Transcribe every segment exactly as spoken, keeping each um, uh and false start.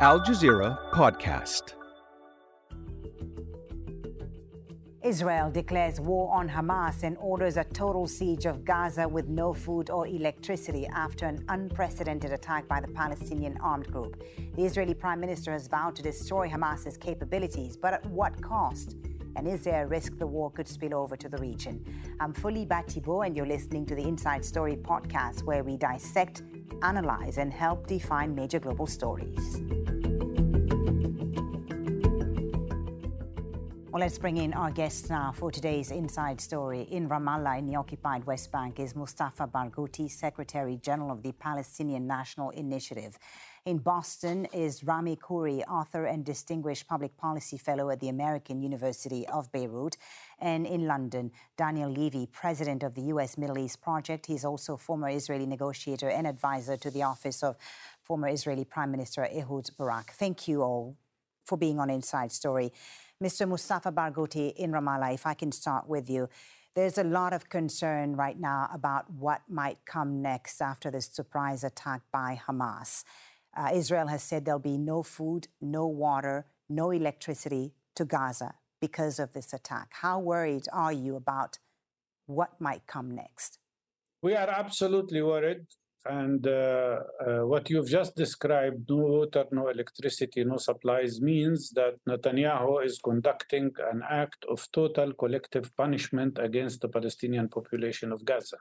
Al Jazeera Podcast. Israel declares war on Hamas and orders a total siege of Gaza with no food or electricity after an unprecedented attack by the Palestinian armed group. The Israeli Prime Minister has vowed to destroy Hamas's capabilities, but at what cost? And is there a risk the war could spill over to the region? I'm Folly Bah Thibault, and you're listening to the Inside Story podcast, where we dissect, analyze, and help define major global stories. Well, let's bring in our guests now for today's Inside Story. In Ramallah, in the occupied West Bank, is Mustafa Barghouti, Secretary General of the Palestinian National Initiative. In Boston is Rami Khouri, author and distinguished public policy fellow at the American University of Beirut. And in London, Daniel Levy, president of the U S Middle East Project. He's also former Israeli negotiator and advisor to the office of former Israeli Prime Minister Ehud Barak. Thank you all for being on Inside Story. Mister Mustafa Barghouti in Ramallah, if I can start with you. There's a lot of concern right now about what might come next after this surprise attack by Hamas. Uh, Israel has said there'll be no food, no water, no electricity to Gaza because of this attack. How worried are you about what might come next? We are absolutely worried. And uh, uh, what you've just described, no water, no electricity, no supplies, means that Netanyahu is conducting an act of total collective punishment against the Palestinian population of Gaza,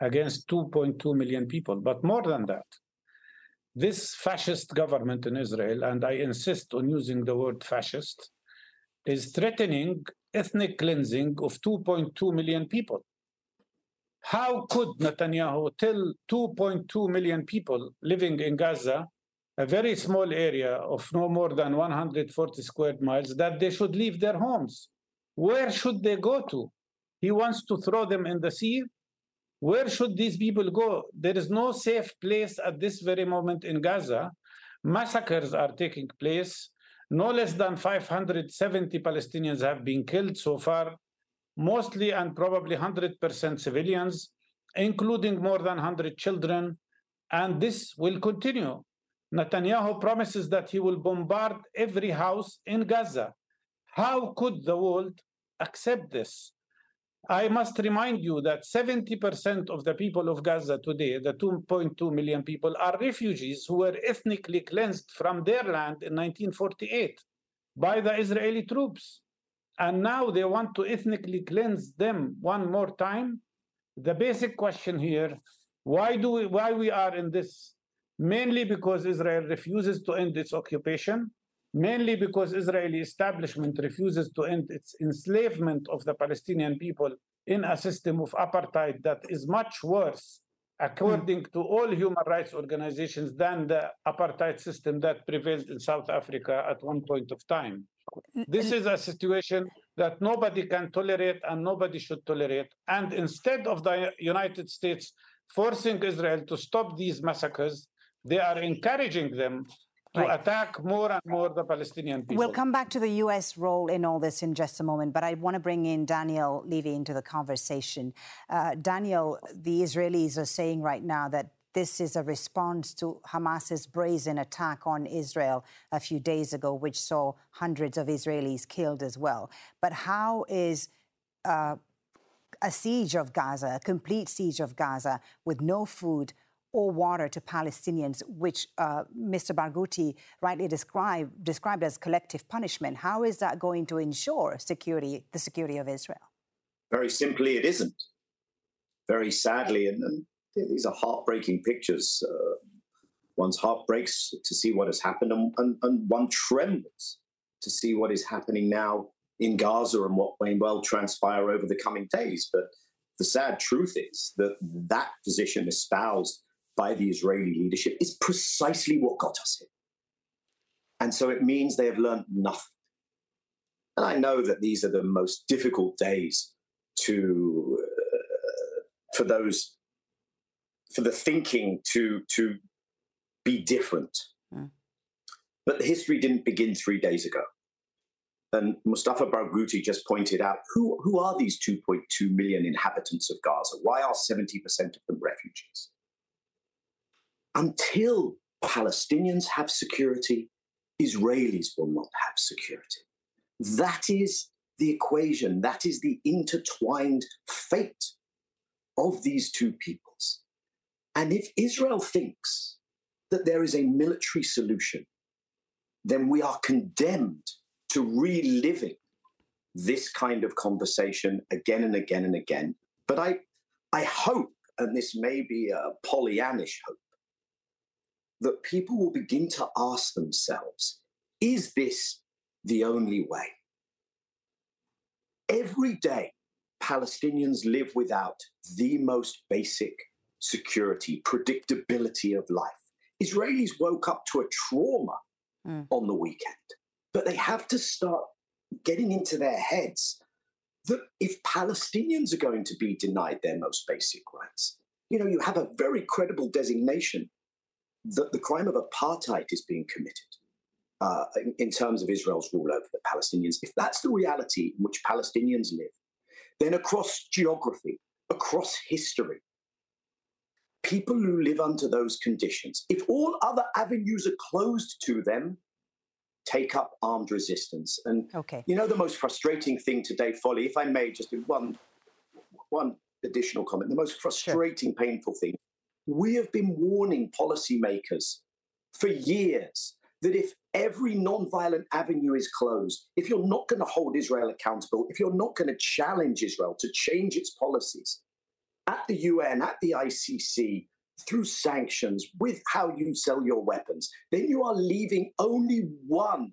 against two point two million people, but more than that. This fascist government in Israel, and I insist on using the word fascist, is threatening ethnic cleansing of two point two million people. How could Netanyahu tell two point two million people living in Gaza, a very small area of no more than one hundred forty square miles, that they should leave their homes? Where should they go to? He wants to throw them in the sea. Where should these people go? There is no safe place at this very moment in Gaza. Massacres are taking place. No less than five hundred seventy Palestinians have been killed so far, mostly and probably one hundred percent civilians, including more than one hundred children. And this will continue. Netanyahu promises that he will bombard every house in Gaza. How could the world accept this? I must remind you that seventy percent of the people of Gaza today, the two point two million people, are refugees who were ethnically cleansed from their land in nineteen forty-eight by the Israeli troops. And now they want to ethnically cleanse them one more time. The basic question here, why do we, why we are in this? Mainly because Israel refuses to end its occupation. Mainly because Israeli establishment refuses to end its enslavement of the Palestinian people in a system of apartheid that is much worse, according to all human rights organizations, than the apartheid system that prevailed in South Africa at one point of time. This is a situation that nobody can tolerate and nobody should tolerate. And instead of the United States forcing Israel to stop these massacres, they are encouraging them to right. attack more and more the Palestinian people. We'll come back to the U S role in all this in just a moment, but I want to bring in Daniel Levy into the conversation. Uh, Daniel, the Israelis are saying right now that this is a response to Hamas's brazen attack on Israel a few days ago, which saw hundreds of Israelis killed as well. But how is uh, a siege of Gaza, a complete siege of Gaza, with no food or water to Palestinians, which uh, Mister Barghouti rightly described, described as collective punishment. How is that going to ensure security, the security of Israel? Very simply, it isn't. Very sadly, and, and these are heartbreaking pictures. Uh, one's heart breaks to see what has happened, and, and, and one trembles to see what is happening now in Gaza and what may well transpire over the coming days. But the sad truth is that that position espoused by the Israeli leadership is precisely what got us here. And so it means they have learned nothing. And I know that these are the most difficult days to, uh, for those, for the thinking to, to be different. Mm. But history didn't begin three days ago. And Mustafa Barghouti just pointed out, who, who are these two point two million inhabitants of Gaza? Why are seventy percent of them refugees? Until Palestinians have security, Israelis will not have security. That is the equation, that is the intertwined fate of these two peoples. And if Israel thinks that there is a military solution, then we are condemned to reliving this kind of conversation again and again and again. But I, I hope, and this may be a Pollyannish hope, that people will begin to ask themselves, is this the only way? Every day, Palestinians live without the most basic security, predictability of life. Israelis woke up to a trauma mm. on the weekend, but they have to start getting into their heads that if Palestinians are going to be denied their most basic rights, you know, you have a very credible designation that the crime of apartheid is being committed uh, in, in terms of Israel's rule over the Palestinians. If that's the reality in which Palestinians live, then across geography, across history, people who live under those conditions, if all other avenues are closed to them, take up armed resistance. And, okay. you know, the most frustrating thing today, Folly, if I may, just in one, one additional comment, the most frustrating, sure. painful thing, we have been warning policymakers for years that if every nonviolent avenue is closed, if you're not going to hold Israel accountable, if you're not going to challenge Israel to change its policies, at the U N, at the I C C, through sanctions, with how you sell your weapons, then you are leaving only one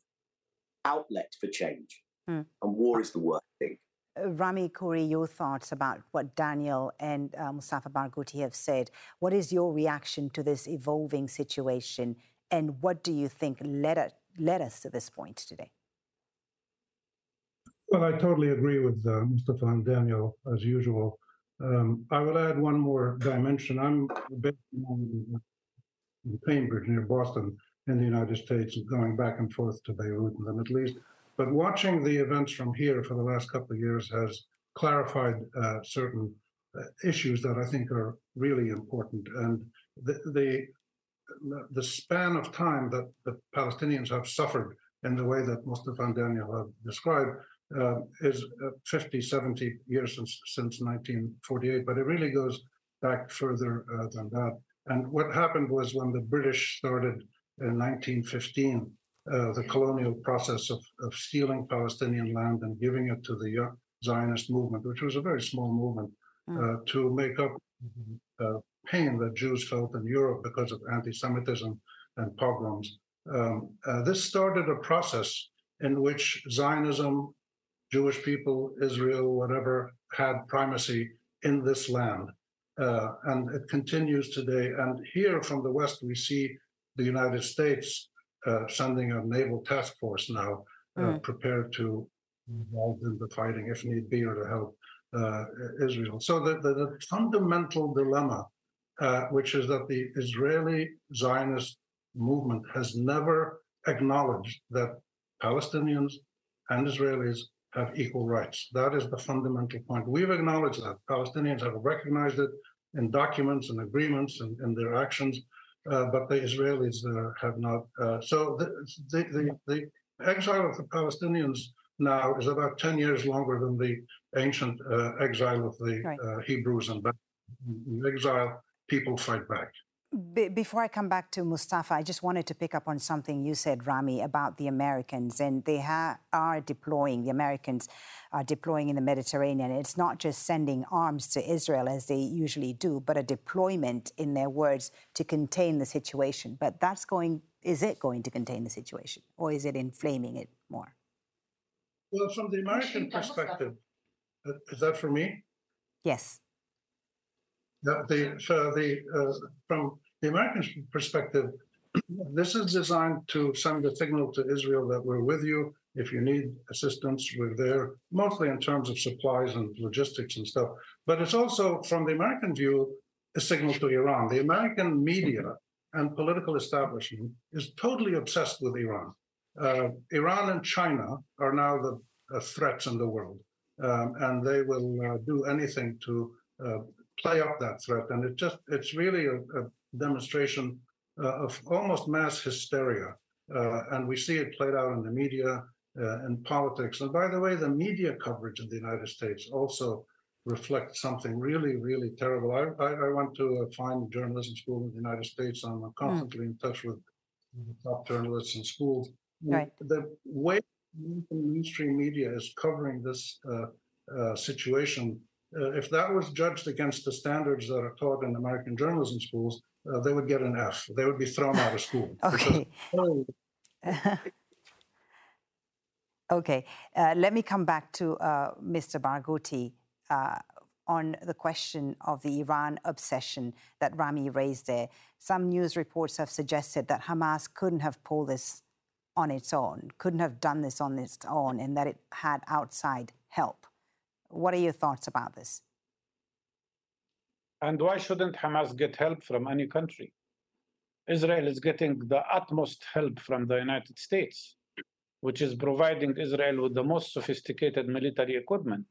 outlet for change. Mm. And war is the worst thing. Rami Khouri, your thoughts about what Daniel and uh, Mustafa Barghouti have said. What is your reaction to this evolving situation, and what do you think led, us, led us to this point today? Well, I totally agree with uh, Mustafa and Daniel, as usual. Um, I will add one more dimension. I'm based in Cambridge, near Boston, in the United States, going back and forth to Beirut and the Middle East. But watching the events from here for the last couple of years has clarified uh, certain uh, issues that I think are really important. And the, the the span of time that the Palestinians have suffered in the way that Mustafa and Daniel have described uh, is uh, fifty, seventy years since, since nineteen forty-eight. But it really goes back further uh, than that. And what happened was when the British started in nineteen fifteen, Uh, the colonial process of, of stealing Palestinian land and giving it to the Zionist movement, which was a very small movement, uh, to make up uh, pain that Jews felt in Europe because of anti-Semitism and pogroms. Um, uh, this started a process in which Zionism, Jewish people, Israel, whatever, had primacy in this land. Uh, and it continues today. And here from the West, we see the United States Uh, sending a naval task force now uh, mm. prepared to be involved in the fighting, if need be, or to help uh, Israel. So the, the, the fundamental dilemma, uh, which is that the Israeli Zionist movement has never acknowledged that Palestinians and Israelis have equal rights. That is the fundamental point. We've acknowledged that. Palestinians have recognized it in documents and agreements and in their actions. Uh, but the Israelis uh, have not. Uh, so the, the, the, the exile of the Palestinians now is about ten years longer than the ancient uh, exile of the right. uh, Hebrews. And in exile, people fight back. Be- before I come back to Mustafa, I just wanted to pick up on something you said, Rami, about the Americans. And they ha- are deploying, the Americans are deploying in the Mediterranean. It's not just sending arms to Israel, as they usually do, but a deployment, in their words, to contain the situation. But that's going, is it going to contain the situation? Or is it inflaming it more? Well, from the American perspective, is that for me? Yes. The, the, so the, uh, from the American perspective, this is designed to send a signal to Israel that we're with you. If you need assistance, we're there, mostly in terms of supplies and logistics and stuff. But it's also, from the American view, a signal to Iran. The American media and political establishment is totally obsessed with Iran. Uh, Iran and China are now the uh, threats in the world, um, and they will uh, do anything to Uh, play up that threat. And it just, it's really a, a demonstration uh, of almost mass hysteria. Uh, and we see it played out in the media uh, and politics. And by the way, the media coverage in the United States also reflects something really, really terrible. I, I, I went to a fine journalism school in the United States. I'm constantly mm. in touch with the top journalists in schools. Right. The way mainstream media is covering this uh, uh, situation, uh, if that was judged against the standards that are taught in American journalism schools, Uh, they would get an F. They would be thrown out of school. Okay. Because, oh. okay. Uh, let me come back to uh, Mister Barghouti uh, on the question of the Iran obsession that Rami raised there. Some news reports have suggested that Hamas couldn't have pulled this on its own, couldn't have done this on its own, and that it had outside help. What are your thoughts about this? And why shouldn't Hamas get help from any country? Israel is getting the utmost help from the United States, which is providing Israel with the most sophisticated military equipment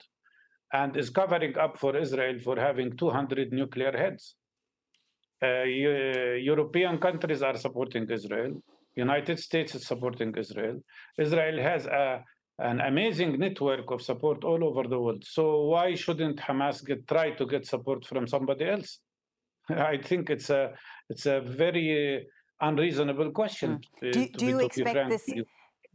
and is covering up for Israel for having two hundred nuclear heads. Uh, European countries are supporting Israel. United States is supporting Israel. Israel has a, an amazing network of support all over the world. So why shouldn't Hamas get, try to get support from somebody else? I think it's a, it's a very unreasonable question. Mm. Do, uh, do, you expect this,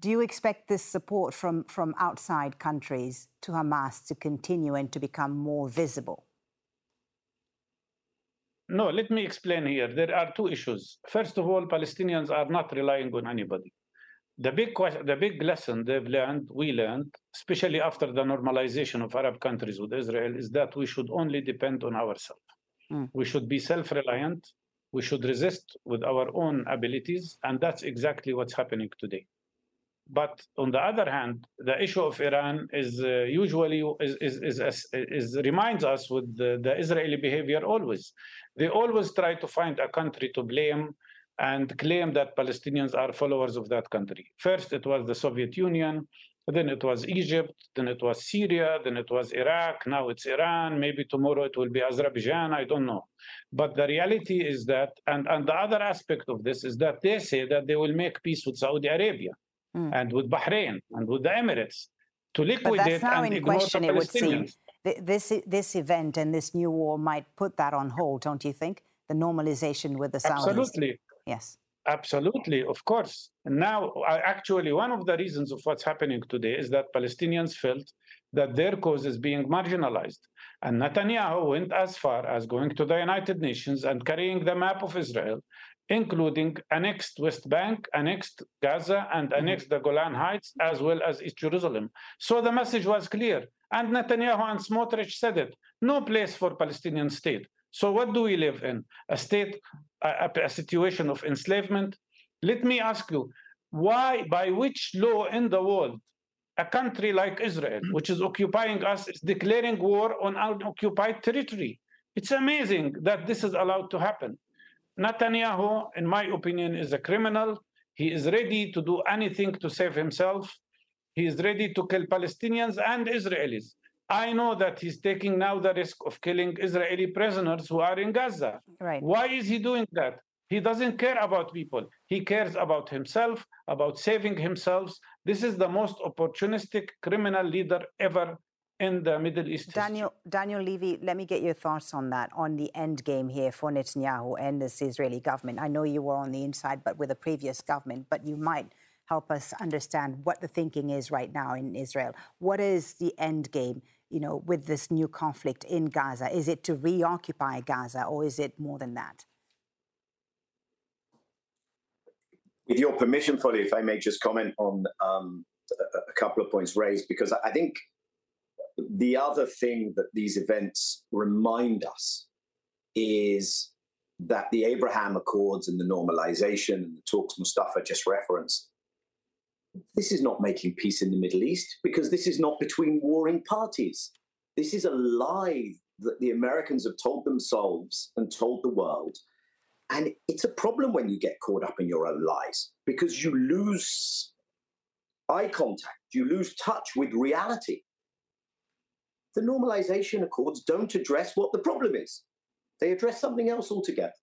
do you expect this support from, from outside countries to Hamas to continue and to become more visible? No, let me explain here. There are two issues. First of all, Palestinians are not relying on anybody. The big, question, the big lesson they've learned, we learned, especially after the normalization of Arab countries with Israel, is that we should only depend on ourselves. Mm. We should be self-reliant. We should resist with our own abilities. And that's exactly what's happening today. But on the other hand, the issue of Iran is uh, usually is, is, is, is reminds us with the, the Israeli behavior always. They always try to find a country to blame and claim that Palestinians are followers of that country. First, it was the Soviet Union, then it was Egypt, then it was Syria, then it was Iraq, now it's Iran, maybe tomorrow it will be Azerbaijan, I don't know. But the reality is that, and, and the other aspect of this is that they say that they will make peace with Saudi Arabia, mm. and with Bahrain, and with the Emirates, to liquidate and ignore the Palestinians. This, this event and this new war might put that on hold, don't you think? The normalization with the Saudis. Absolutely. Yes. Absolutely, of course. Now, actually, one of the reasons of what's happening today is that Palestinians felt that their cause is being marginalized. And Netanyahu went as far as going to the United Nations and carrying the map of Israel, including annexed West Bank, annexed Gaza, and annexed mm-hmm. the Golan Heights, as well as East Jerusalem. So the message was clear. And Netanyahu and Smotrich said it. No place for Palestinian state. So what do we live in? A state, a, a situation of enslavement? Let me ask you, why, by which law in the world, a country like Israel, which is occupying us, is declaring war on unoccupied territory? It's amazing that this is allowed to happen. Netanyahu, in my opinion, is a criminal. He is ready to do anything to save himself. He is ready to kill Palestinians and Israelis. I know that he's taking now the risk of killing Israeli prisoners who are in Gaza. Right. Why is he doing that? He doesn't care about people. He cares about himself, about saving himself. This is the most opportunistic criminal leader ever in the Middle East. Daniel, Daniel Levy, let me get your thoughts on that, on the end game here for Netanyahu and this Israeli government. I know you were on the inside, but with the previous government, but you might help us understand what the thinking is right now in Israel. What is the end game, you know, with this new conflict in Gaza? Is it to reoccupy Gaza, or is it more than that? With your permission, Folly, if I may just comment on um, a couple of points raised, because I think the other thing that these events remind us is that the Abraham Accords and the normalization and the talks Mustafa just referenced, this is not making peace in the Middle East, because this is not between warring parties. This is a lie that the Americans have told themselves and told the world. And it's a problem when you get caught up in your own lies, because you lose eye contact, you lose touch with reality. The normalization accords don't address what the problem is. They address something else altogether.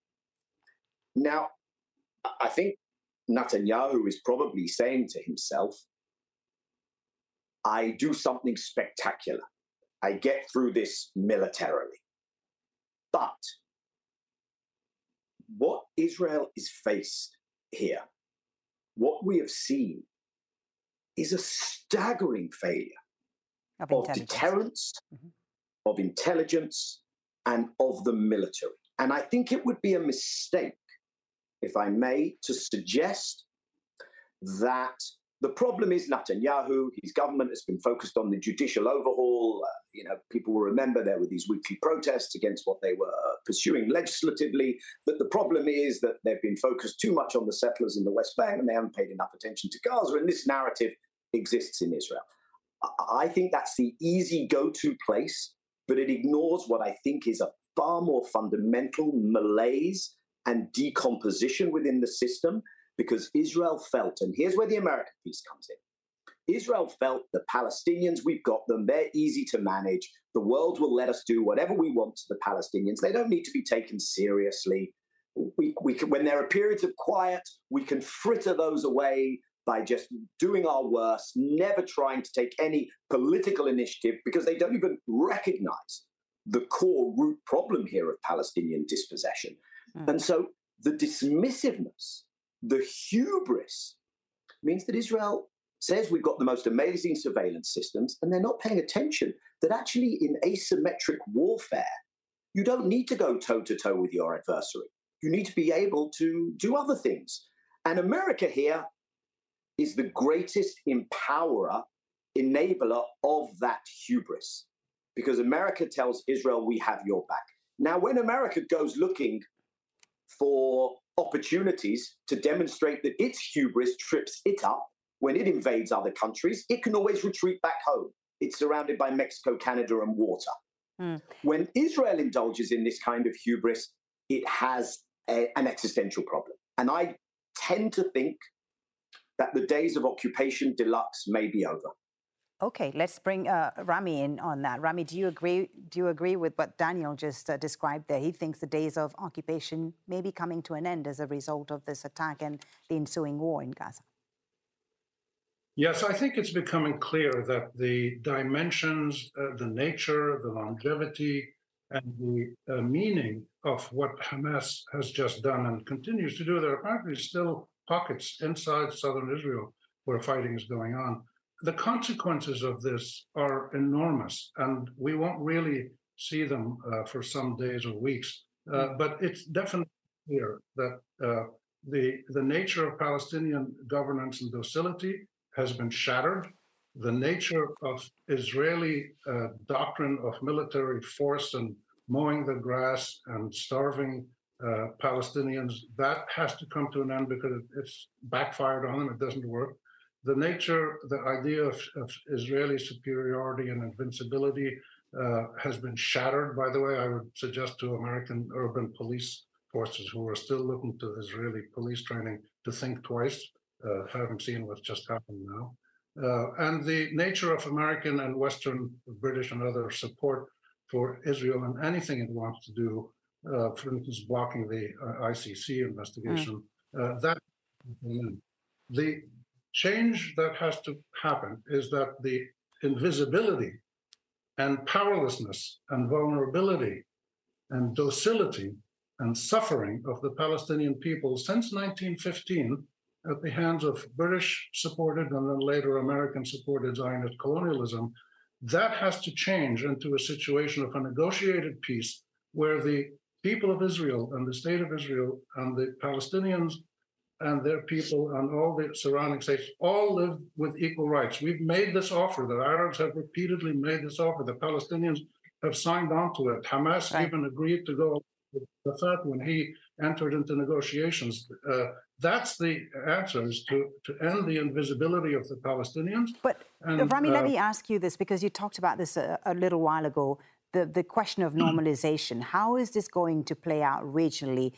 Now, I think Netanyahu is probably saying to himself, I do something spectacular. I get through this militarily. But what Israel is faced here, what we have seen, is a staggering failure of, of deterrence, mm-hmm. of intelligence, and of the military. And I think it would be a mistake, if I may, to suggest that the problem is Netanyahu. His government has been focused on the judicial overhaul. Uh, you know, people will remember there were these weekly protests against what they were pursuing legislatively. That the problem is that they've been focused too much on the settlers in the West Bank and they haven't paid enough attention to Gaza. And this narrative exists in Israel. I, I think that's the easy go-to place, but it ignores what I think is a far more fundamental malaise and decomposition within the system, because Israel felt, and here's where the American piece comes in, Israel felt the Palestinians, we've got them, they're easy to manage, the world will let us do whatever we want to the Palestinians, they don't need to be taken seriously. We, we can, when there are periods of quiet, we can fritter those away by just doing our worst, never trying to take any political initiative, because they don't even recognize the core root problem here of Palestinian dispossession. Mm. And so the dismissiveness, the hubris, means that Israel says we've got the most amazing surveillance systems, and they're not paying attention that actually in asymmetric warfare, you don't need to go toe-to-toe with your adversary. You need to be able to do other things. And America here is the greatest empowerer, enabler of that hubris, because America tells Israel, we have your back. Now, when America goes looking for opportunities to demonstrate that its hubris trips it up when it invades other countries, it can always retreat back home. It's surrounded by Mexico, Canada, and water. Mm. When Israel indulges in this kind of hubris, it has a, an existential problem. And I tend to think that the days of occupation deluxe may be over. Okay, let's bring uh, Rami in on that. Rami, do you agree? Do you agree with what Daniel just uh, described there? He thinks the days of occupation may be coming to an end as a result of this attack and the ensuing war in Gaza. Yes, I think it's becoming clear that the dimensions, uh, the nature, the longevity, and the uh, meaning of what Hamas has just done and continues to do. There are apparently still pockets inside southern Israel where fighting is going on. The consequences of this are enormous, and we won't really see them uh, for some days or weeks. Uh, but it's definitely clear that uh, the, the nature of Palestinian governance and docility has been shattered. The nature of Israeli uh, doctrine of military force and mowing the grass and starving uh, Palestinians, that has to come to an end because it's backfired on them, it doesn't work. The nature, the idea of, of Israeli superiority and invincibility uh, has been shattered, by the way. I would suggest to American urban police forces who are still looking to Israeli police training to think twice, uh, having seen what's just happened now. Uh, and the nature of American and Western, British and other support for Israel and anything it wants to do, uh, for instance, blocking the uh, I C C investigation, mm. uh, that... the change that has to happen is that the invisibility and powerlessness and vulnerability and docility and suffering of the Palestinian people since nineteen fifteen at the hands of British-supported and then later American-supported Zionist colonialism, that has to change into a situation of a negotiated peace where the people of Israel and the state of Israel and the Palestinians and their people and all the surrounding states all live with equal rights. We've made this offer. The Arabs have repeatedly made this offer. The Palestinians have signed on to it. Hamas right. even agreed to go with Arafat when he entered into negotiations. Uh, that's the answer, is to, to end the invisibility of the Palestinians. But, and, Rami, uh, let me ask you this, because you talked about this a, a little while ago, the, the question of normalization. How is this going to play out regionally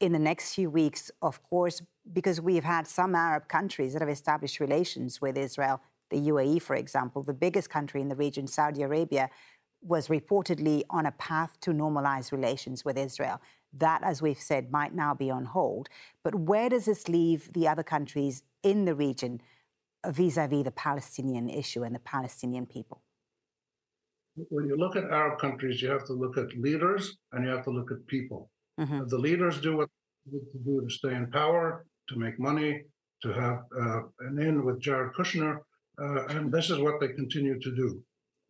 in the next few weeks, of course, because we've had some Arab countries that have established relations with Israel, the U A E, for example, the biggest country in the region, Saudi Arabia, was reportedly on a path to normalize relations with Israel. That, as we've said, might now be on hold. But where does this leave the other countries in the region vis-à-vis the Palestinian issue and the Palestinian people? When you look at Arab countries, you have to look at leaders and you have to look at people. Mm-hmm. The leaders do what they need to do to stay in power, to make money, to have uh, an in with Jared Kushner, uh, and this is what they continue to do.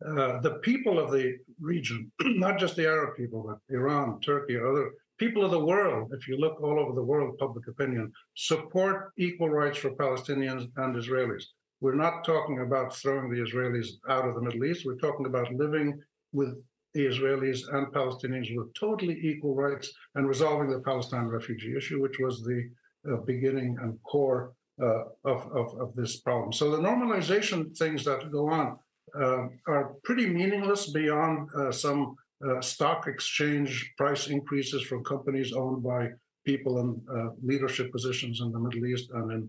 Uh, the people of the region, not just the Arab people, but Iran, Turkey, other people of the world, if you look all over the world, public opinion, support equal rights for Palestinians and Israelis. We're not talking about throwing the Israelis out of the Middle East. We're talking about living with the Israelis and Palestinians with totally equal rights and resolving the Palestine refugee issue, which was the uh, beginning and core uh, of, of, of this problem. So the normalization things that go on uh, are pretty meaningless beyond uh, some Uh, stock exchange price increases from companies owned by people in uh, leadership positions in the Middle East and in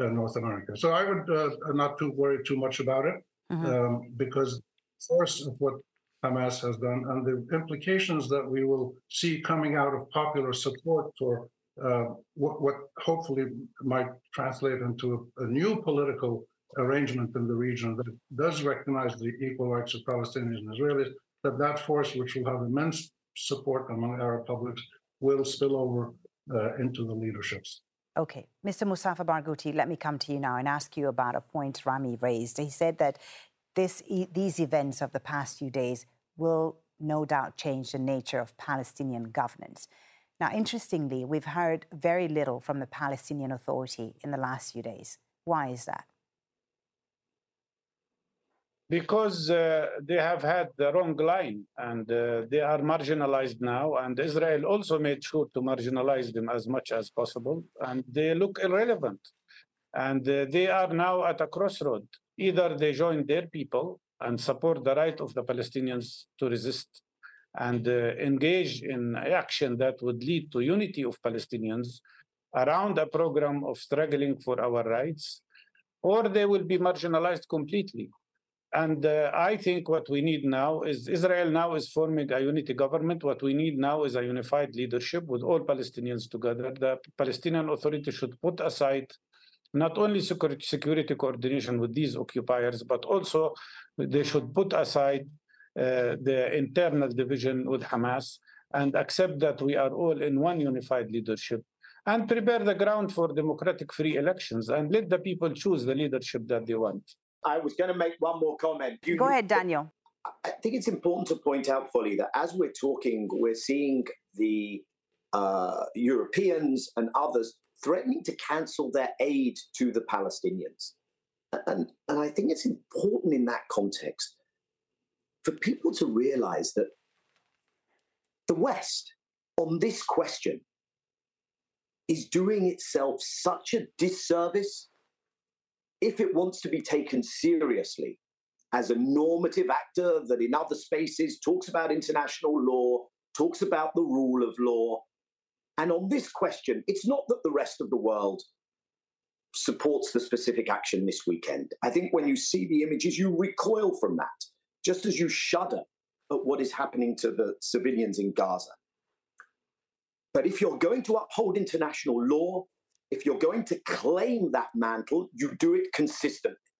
uh, North America. So I would uh, not too worry too much about it, mm-hmm. um, because the source of what Hamas has done and the implications that we will see coming out of popular support for uh, what, what hopefully might translate into a, a new political arrangement in the region that does recognize the equal rights of Palestinians and Israelis, that that force, which will have immense support among Arab publics, will spill over uh, into the leaderships. Okay. Mister Mustafa Barghouti, let me come to you now and ask you about a point Rami raised. He said that this, e these events of the past few days will no doubt change the nature of Palestinian governance. Now, interestingly, we've heard very little from the Palestinian Authority in the last few days. Why is that? Because uh, they have had the wrong line, and uh, they are marginalized now, and Israel also made sure to marginalize them as much as possible, and they look irrelevant. And uh, they are now at a crossroad. Either they join their people and support the right of the Palestinians to resist and uh, engage in action that would lead to unity of Palestinians around a program of struggling for our rights, or they will be marginalized completely. And uh, I think what we need now is, Israel now is forming a unity government. What we need now is a unified leadership with all Palestinians together. The Palestinian Authority should put aside not only security coordination with these occupiers, but also they should put aside uh, the internal division with Hamas and accept that we are all in one unified leadership, and prepare the ground for democratic free elections and let the people choose the leadership that they want. I was going to make one more comment. You Go ahead, Daniel. I think it's important to point out, Folly, that as we're talking, we're seeing the uh, Europeans and others threatening to cancel their aid to the Palestinians. And, and I think it's important in that context for people to realize that the West, on this question, is doing itself such a disservice if it wants to be taken seriously as a normative actor that in other spaces talks about international law, talks about the rule of law. And on this question, it's not that the rest of the world supports the specific action this weekend. I think when you see the images, you recoil from that, just as you shudder at what is happening to the civilians in Gaza. But if you're going to uphold international law, if you're going to claim that mantle, you do it consistently.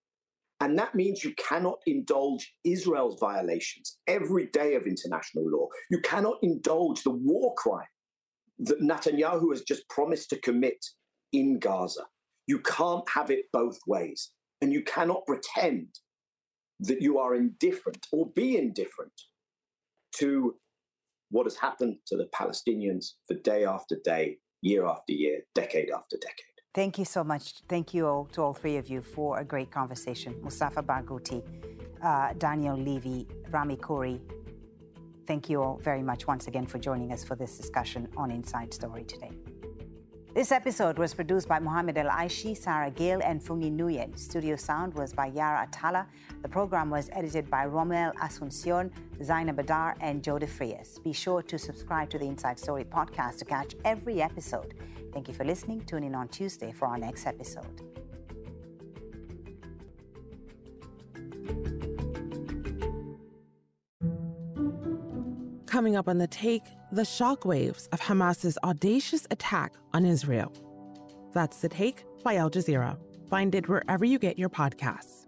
And that means you cannot indulge Israel's violations every day of international law. You cannot indulge the war crime that Netanyahu has just promised to commit in Gaza. You can't have it both ways. And you cannot pretend that you are indifferent or be indifferent to what has happened to the Palestinians for day after day, year after year, decade after decade. Thank you so much. Thank you all, to all three of you, for a great conversation. Mustafa Barghouti, uh, Daniel Levy, Rami Khouri, thank you all very much once again for joining us for this discussion on Inside Story today. This episode was produced by Mohamed El Aishi, Sarah Gill, and Fumi Nguyen. Studio sound was by Yara Atala. The program was edited by Romel Asuncion, Zainab Badar, and Joe DeFries. Be sure to subscribe to the Inside Story podcast to catch every episode. Thank you for listening. Tune in on Tuesday for our next episode. coming up on The Take, the shockwaves of Hamas's audacious attack on Israel. That's The Take by Al Jazeera. Find it wherever you get your podcasts.